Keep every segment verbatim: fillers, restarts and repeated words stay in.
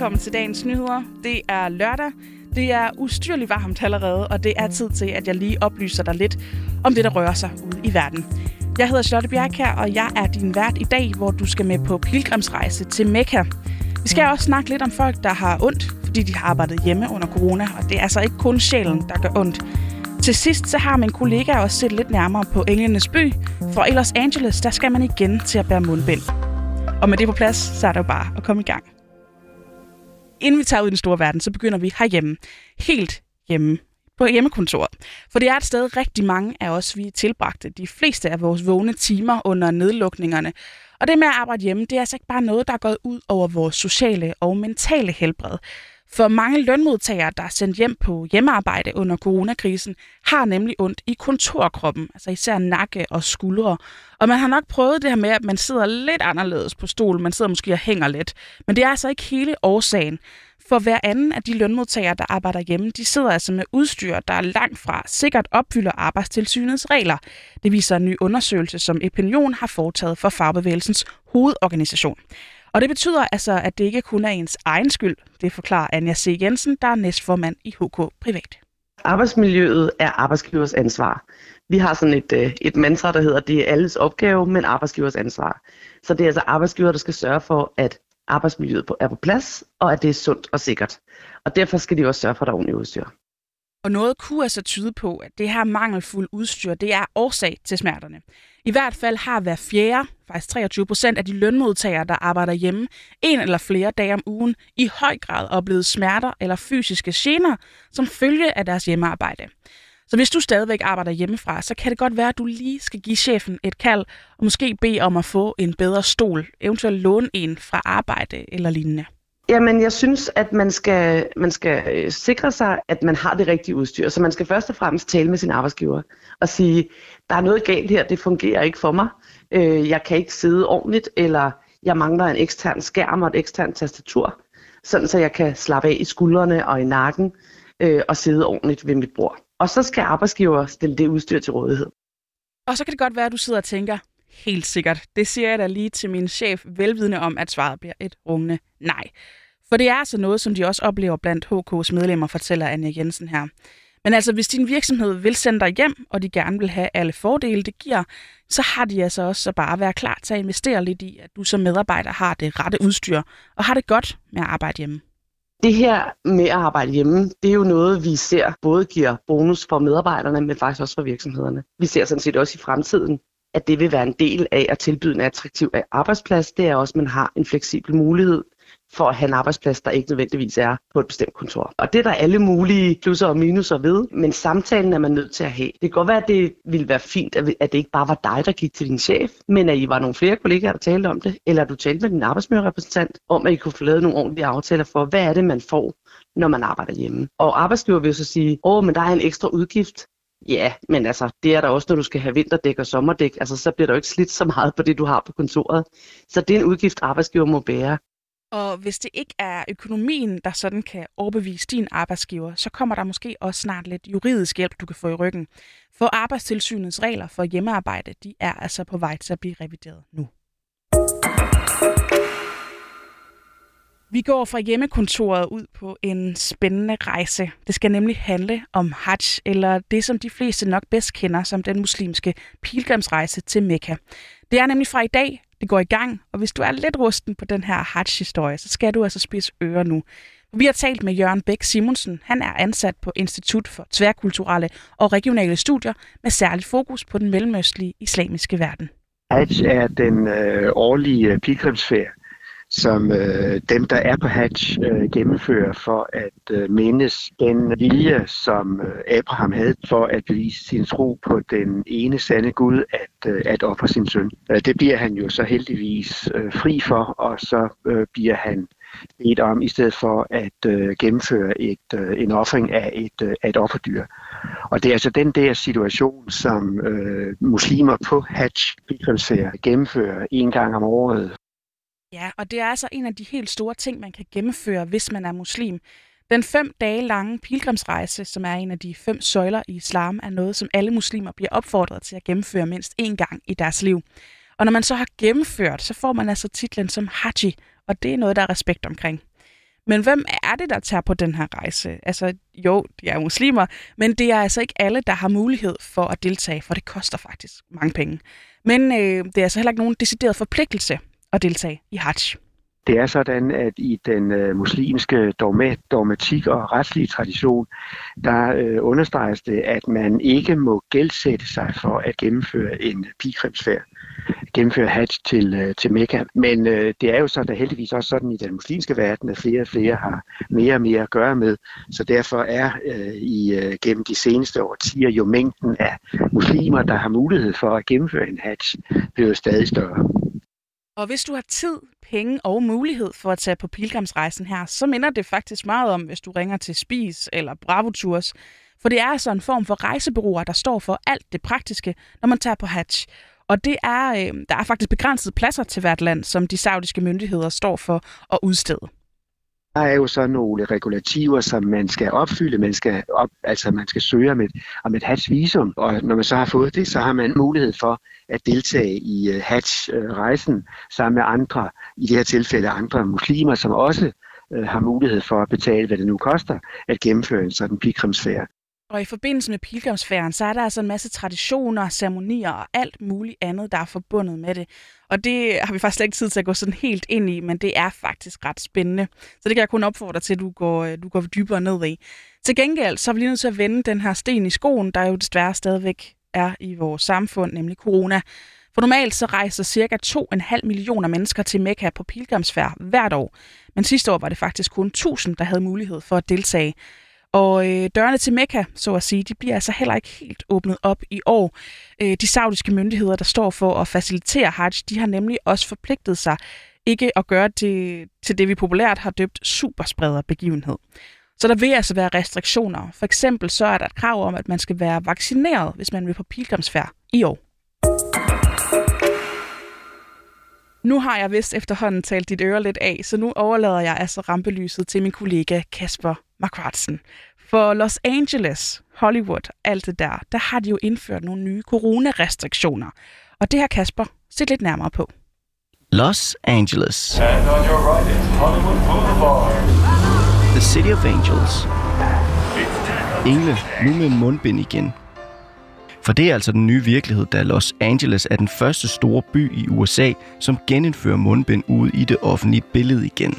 velkommen til dagens nyheder. Det er lørdag, det er ustyrligt varmt allerede, og det er tid til, at jeg lige oplyser dig lidt om det, der rører sig ude i verden. Jeg hedder Charlotte Bjergkær, og jeg er din vært i dag, hvor du skal med på pilgrimsrejse til Mekka. Vi skal også snakke lidt om folk, der har ondt, fordi de har arbejdet hjemme under corona, og det er altså ikke kun sjælen, der gør ondt. Til sidst så har min kollega også set lidt nærmere på Englenes by, for i Los Angeles, der skal man igen til at bære mundbind. Og med det på plads, så er det jo bare at komme i gang. Inden vi tager ud i den store verden, så begynder vi herhjemme. Helt hjemme. På hjemmekontoret. For det er et sted, rigtig mange af os, vi tilbragte de fleste af vores vågne timer under nedlukningerne. Og det med at arbejde hjemme, det er altså ikke bare noget, der er gået ud over vores sociale og mentale helbred. For mange lønmodtagere, der er sendt hjem på hjemmearbejde under coronakrisen, har nemlig ondt i kontorkroppen, altså især nakke og skuldre. Og man har nok prøvet det her med, at man sidder lidt anderledes på stolen, man sidder måske og hænger lidt. Men det er altså ikke hele årsagen. For hver anden af de lønmodtagere, der arbejder hjemme, de sidder altså med udstyr, der langt fra sikkert opfylder Arbejdstilsynets regler. Det viser en ny undersøgelse, som Epinion har foretaget for Fagbevægelsens hovedorganisation. Og det betyder altså, at det ikke kun er ens egen skyld. Det forklarer Anja C. Jensen, der er næstformand i H K Privat. Arbejdsmiljøet er arbejdsgivers ansvar. Vi har sådan et, et mantra, der hedder, det er alles opgave, men arbejdsgivers ansvar. Så det er altså arbejdsgiver, der skal sørge for, at arbejdsmiljøet er på plads, og at det er sundt og sikkert. Og derfor skal de også sørge for, at der er ordentligt udstyr. Og noget kunne altså tyde på, at det her mangelfulde udstyr, det er årsag til smerterne. I hvert fald har hver fjerde, faktisk treogtyve procent af de lønmodtagere, der arbejder hjemme en eller flere dage om ugen, i høj grad oplevet smerter eller fysiske gener som følge af deres hjemmearbejde. Så hvis du stadigvæk arbejder hjemmefra, så kan det godt være, at du lige skal give chefen et kald og måske bede om at få en bedre stol, eventuelt låne en fra arbejde eller lignende. Jamen, jeg synes, at man skal, man skal sikre sig, at man har det rigtige udstyr. Så man skal først og fremmest tale med sin arbejdsgiver og sige, der er noget galt her, det fungerer ikke for mig. Jeg kan ikke sidde ordentligt, eller jeg mangler en ekstern skærm og et ekstern tastatur, sådan så jeg kan slappe af i skuldrene og i nakken og sidde ordentligt ved mit bord. Og så skal arbejdsgiver stille det udstyr til rådighed. Og så kan det godt være, at du sidder og tænker, helt sikkert, det siger jeg da lige til min chef, velvidende om, at svaret bliver et rungende nej. For det er altså noget, som de også oplever blandt H K's medlemmer, fortæller Anja Jensen her. Men altså, hvis din virksomhed vil sende dig hjem, og de gerne vil have alle fordele, det giver, så har de altså også bare været klar til at investere lidt i, at du som medarbejder har det rette udstyr, og har det godt med at arbejde hjemme. Det her med at arbejde hjemme, det er jo noget, vi ser både giver bonus for medarbejderne, men faktisk også for virksomhederne. Vi ser sådan set også i fremtiden, at det vil være en del af at tilbyde en attraktiv arbejdsplads. Det er også, at man har en fleksibel mulighed for at have en arbejdsplads, der ikke nødvendigvis er på et bestemt kontor. Og det er der alle mulige plusser og minuser ved, men samtalen er man nødt til at have. Det kan godt være, at det ville være fint, at det ikke bare var dig, der gik til din chef, men at I var nogle flere kollegaer, der talte om det, eller du talte med din arbejdsmiljørepræsentant om, at I kunne få lavet nogle ordentlige aftaler for, hvad er det, man får, når man arbejder hjemme. Og arbejdsgiver vil så sige, åh, men der er en ekstra udgift. Ja, men altså, det er der også, når du skal have vinterdæk og sommerdæk. Altså, så bliver der jo ikke slidt så meget på det, du har på kontoret. Så det er en udgift, arbejdsgiver må bære. Og hvis det ikke er økonomien, der sådan kan overbevise din arbejdsgiver, så kommer der måske også snart lidt juridisk hjælp, du kan få i ryggen. For Arbejdstilsynets regler for hjemmearbejde, de er altså på vej til at blive revideret nu. Vi går fra hjemmekontoret ud på en spændende rejse. Det skal nemlig handle om hajj, eller det, som de fleste nok bedst kender som den muslimske pilgrimsrejse til Mekka. Det er nemlig fra i dag, det går i gang, og hvis du er lidt rusten på den her hajj-historie, så skal du altså spidse ører nu. Vi har talt med Jørgen Bæk Simonsen. Han er ansat på Institut for Tværkulturelle og Regionale Studier med særlig fokus på den mellemøstlige islamiske verden. Hajj er den øh, årlige pilgrimsfærd, som øh, dem, der er på hajj, øh, gennemfører for at øh, mindes den vilje, som øh, Abraham havde for at bevise sin tro på den ene sande Gud, at, øh, at ofre sin søn. Det bliver han jo så heldigvis øh, fri for, og så øh, bliver han bedt om, i stedet for at øh, gennemføre et, øh, en offring af et, øh, af et offerdyr. Og det er altså den der situation, som øh, muslimer på hajj-pilgrimsfærd gennemfører en gang om året. Ja, og det er altså en af de helt store ting, man kan gennemføre, hvis man er muslim. Den fem dage lange pilgrimsrejse, som er en af de fem søjler i islam, er noget, som alle muslimer bliver opfordret til at gennemføre mindst én gang i deres liv. Og når man så har gennemført, så får man altså titlen som haji, og det er noget, der er respekt omkring. Men hvem er det, der tager på den her rejse? Altså jo, de er muslimer, men det er altså ikke alle, der har mulighed for at deltage, for det koster faktisk mange penge. Men øh, det er altså heller ikke nogen decideret forpligtelse at deltage i hajj. Det er sådan, at i den øh, muslimske dogma, dogmatik og retslige tradition, der øh, understreges det, at man ikke må gældsætte sig for at gennemføre en pilgrimsfærd, gennemføre hajj til, øh, til Mekka. Men øh, det er jo så, der heldigvis også sådan i den muslimske verden, at flere og flere har mere og mere at gøre med. Så derfor er øh, i øh, gennem de seneste årtier jo mængden af muslimer, der har mulighed for at gennemføre en hajj, blevet stadig større. Og hvis du har tid, penge og mulighed for at tage på pilgrimsrejsen her, så minder det faktisk meget om, hvis du ringer til Spis eller Bravo Tours. For det er altså en form for rejsebureauer, der står for alt det praktiske, når man tager på hajj. Og det er, øh, der er faktisk begrænsede pladser til hvert land, som de saudiske myndigheder står for at udstede. Der er jo så nogle regulativer, som man skal opfylde, man skal op, altså man skal søge om et, om et hajvisum, og når man så har fået det, så har man mulighed for at deltage i hajrejsen sammen med andre, i det her tilfælde andre muslimer, som også øh, har mulighed for at betale, hvad det nu koster, at gennemføre en sådan pilgrimsfærd. Og i forbindelse med pilgrimsfærden, så er der altså en masse traditioner, ceremonier og alt muligt andet, der er forbundet med det. Og det har vi faktisk slet ikke tid til at gå sådan helt ind i, men det er faktisk ret spændende. Så det kan jeg kun opfordre dig til, at du går, du går dybere ned i. Til gengæld, så er vi lige nødt til at vende den her sten i skoen, der jo desværre stadigvæk er i vores samfund, nemlig corona. For normalt så rejser cirka to komma fem millioner mennesker til Mekka på pilgrimsfærd hvert år. Men sidste år var det faktisk kun tusind, der havde mulighed for at deltage. Og øh, dørene til Mekka, så at sige, de bliver altså heller ikke helt åbnet op i år. Øh, de saudiske myndigheder, der står for at facilitere hajj, de har nemlig også forpligtet sig ikke at gøre det til det, vi populært har døbt supersprederbegivenhed. Så der vil altså være restriktioner. For eksempel så er der et krav om, at man skal være vaccineret, hvis man vil på pilgrimsfærd i år. Nu har jeg vist efterhånden talt dit øre lidt af, så nu overlader jeg altså rampelyset til min kollega Kasper Markvartsen. For Los Angeles, Hollywood, alt det der, der har de jo indført nogle nye coronarestriktioner. Og det har Kasper set lidt nærmere på. Los Angeles. And on your right, it's Hollywood Boulevard. The City of Angels. Engle, nu med mundbind igen. For det er altså den nye virkelighed, da Los Angeles er den første store by i U S A, som genindfører mundbind ude i det offentlige billede igen.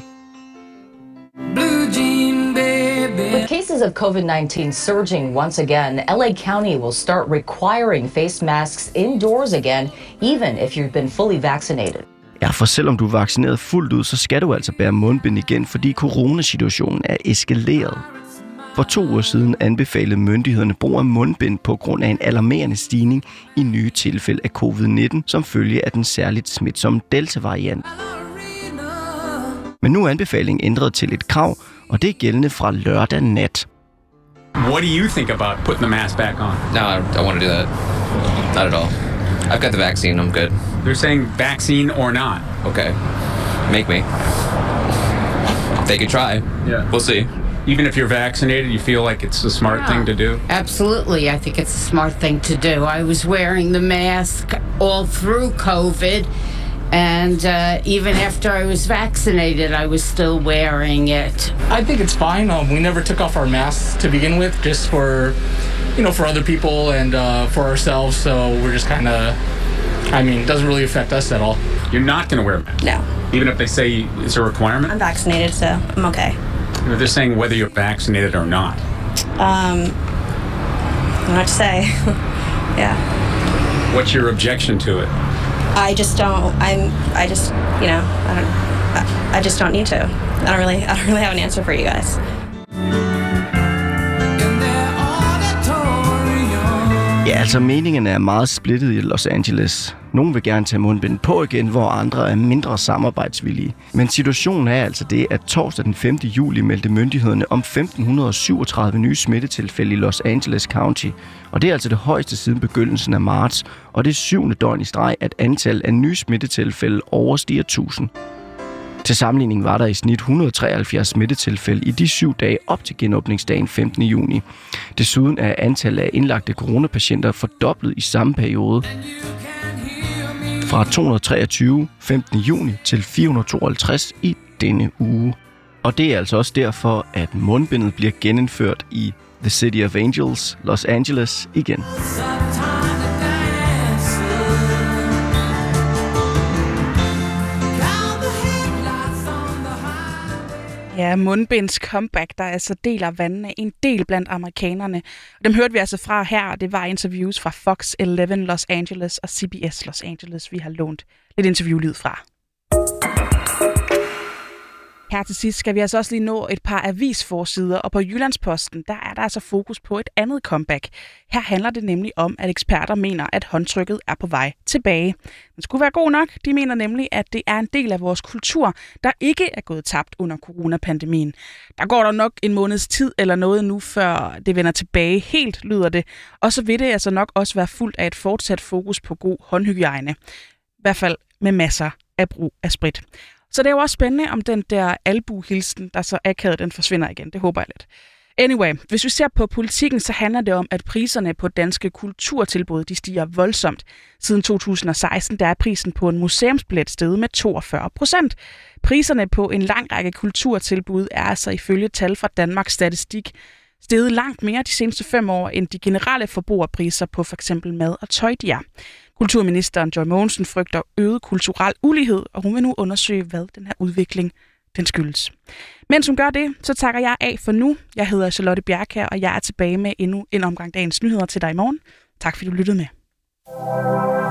With cases of covid nineteen surging once again, L A County will start requiring face masks indoors again, even if you've been fully vaccinated. Ja, for selvom du er vaccineret fuldt ud, så skal du altså bære mundbind igen, fordi coronasituationen er eskaleret. For to uger siden anbefalede myndighederne brug af mundbind på grund af en alarmerende stigning i nye tilfælde af covid nitten, som følge af den særligt smitsomme delta-variant. Men nu er anbefalingen ændret til et krav, og det er gældende fra lørdag nat. What do you think about putting the mask back on? No, I don't want to do that. Not at all. I've got the vaccine, I'm good. They're saying vaccine or not. Okay. Make me. They could try. Yeah. We'll see. Even if you're vaccinated, you feel like it's a smart yeah, thing to do? Absolutely, I think it's a smart thing to do. I was wearing the mask all through COVID, and uh, even after I was vaccinated, I was still wearing it. I think it's fine. Um, we never took off our masks to begin with, just for, you know, for other people and uh, for ourselves, so we're just kind of, I mean, it doesn't really affect us at all. You're not going to wear a mask? No. Even if they say it's a requirement? I'm vaccinated, so I'm okay. They're saying whether you're vaccinated or not. Um, I don't have to say. Yeah. What's your objection to it? I just don't. I'm. I just. You know. I don't. I, I just don't need to. I don't really. I don't really have an answer for you guys. Ja, altså meningerne er meget splittet i Los Angeles. Nogle vil gerne tage mundbind på igen, hvor andre er mindre samarbejdsvillige. Men situationen er altså det, at torsdag den femte juli meldte myndighederne om femten syvogtredive nye smittetilfælde i Los Angeles County. Og det er altså det højeste siden begyndelsen af marts, og det er syvende døgn i streg, at antallet af nye smittetilfælde overstiger tusind. Til sammenligning var der i snit et hundrede og treoghalvfjerds smittetilfælde i de syv dage op til genåbningsdagen femtende juni. Desuden er antallet af indlagte coronapatienter fordoblet i samme periode. Fra to hundrede og treogtyve femtende juni til fire hundrede og tooghalvtreds i denne uge. Og det er altså også derfor, at mundbindet bliver genindført i The City of Angels, Los Angeles igen. Ja, mundbinds comeback, der altså deler vandene en del blandt amerikanerne. Dem hørte vi altså fra her, og det var interviews fra Fox elleve Los Angeles og C B S Los Angeles, vi har lånt lidt interviewlyd fra. Her til sidst skal vi altså også lige nå et par avisforsider, og på Jyllandsposten, der er der altså fokus på et andet comeback. Her handler det nemlig om, at eksperter mener, at håndtrykket er på vej tilbage. Den skulle være god nok. De mener nemlig, at det er en del af vores kultur, der ikke er gået tabt under coronapandemien. Der går der nok en måneds tid eller noget nu, før det vender tilbage helt, lyder det. Og så vil det altså nok også være fuldt af et fortsat fokus på god håndhygiejne. I hvert fald med masser af brug af sprit. Så det er jo også spændende, om den der albuhilsen, der så akavet, den forsvinder igen. Det håber jeg lidt. Anyway, hvis vi ser på politikken, så handler det om, at priserne på danske kulturtilbud, de stiger voldsomt. Siden to tusind og seksten, der er prisen på en museumsbillet steget med toogfyrre procent. Priserne på en lang række kulturtilbud er altså ifølge tal fra Danmarks Statistik steget langt mere de seneste fem år, end de generelle forbrugerpriser på f.eks. mad og tøj, de er. Kulturministeren Joy Ounsson frygter øget kulturel ulighed, og hun vil nu undersøge, hvad den her udvikling den skyldes. Mens hun gør det, så takker jeg af for nu. Jeg hedder Charlotte Bjergkær, og jeg er tilbage med endnu en omgang dagens nyheder til dig i morgen. Tak fordi du lyttede med.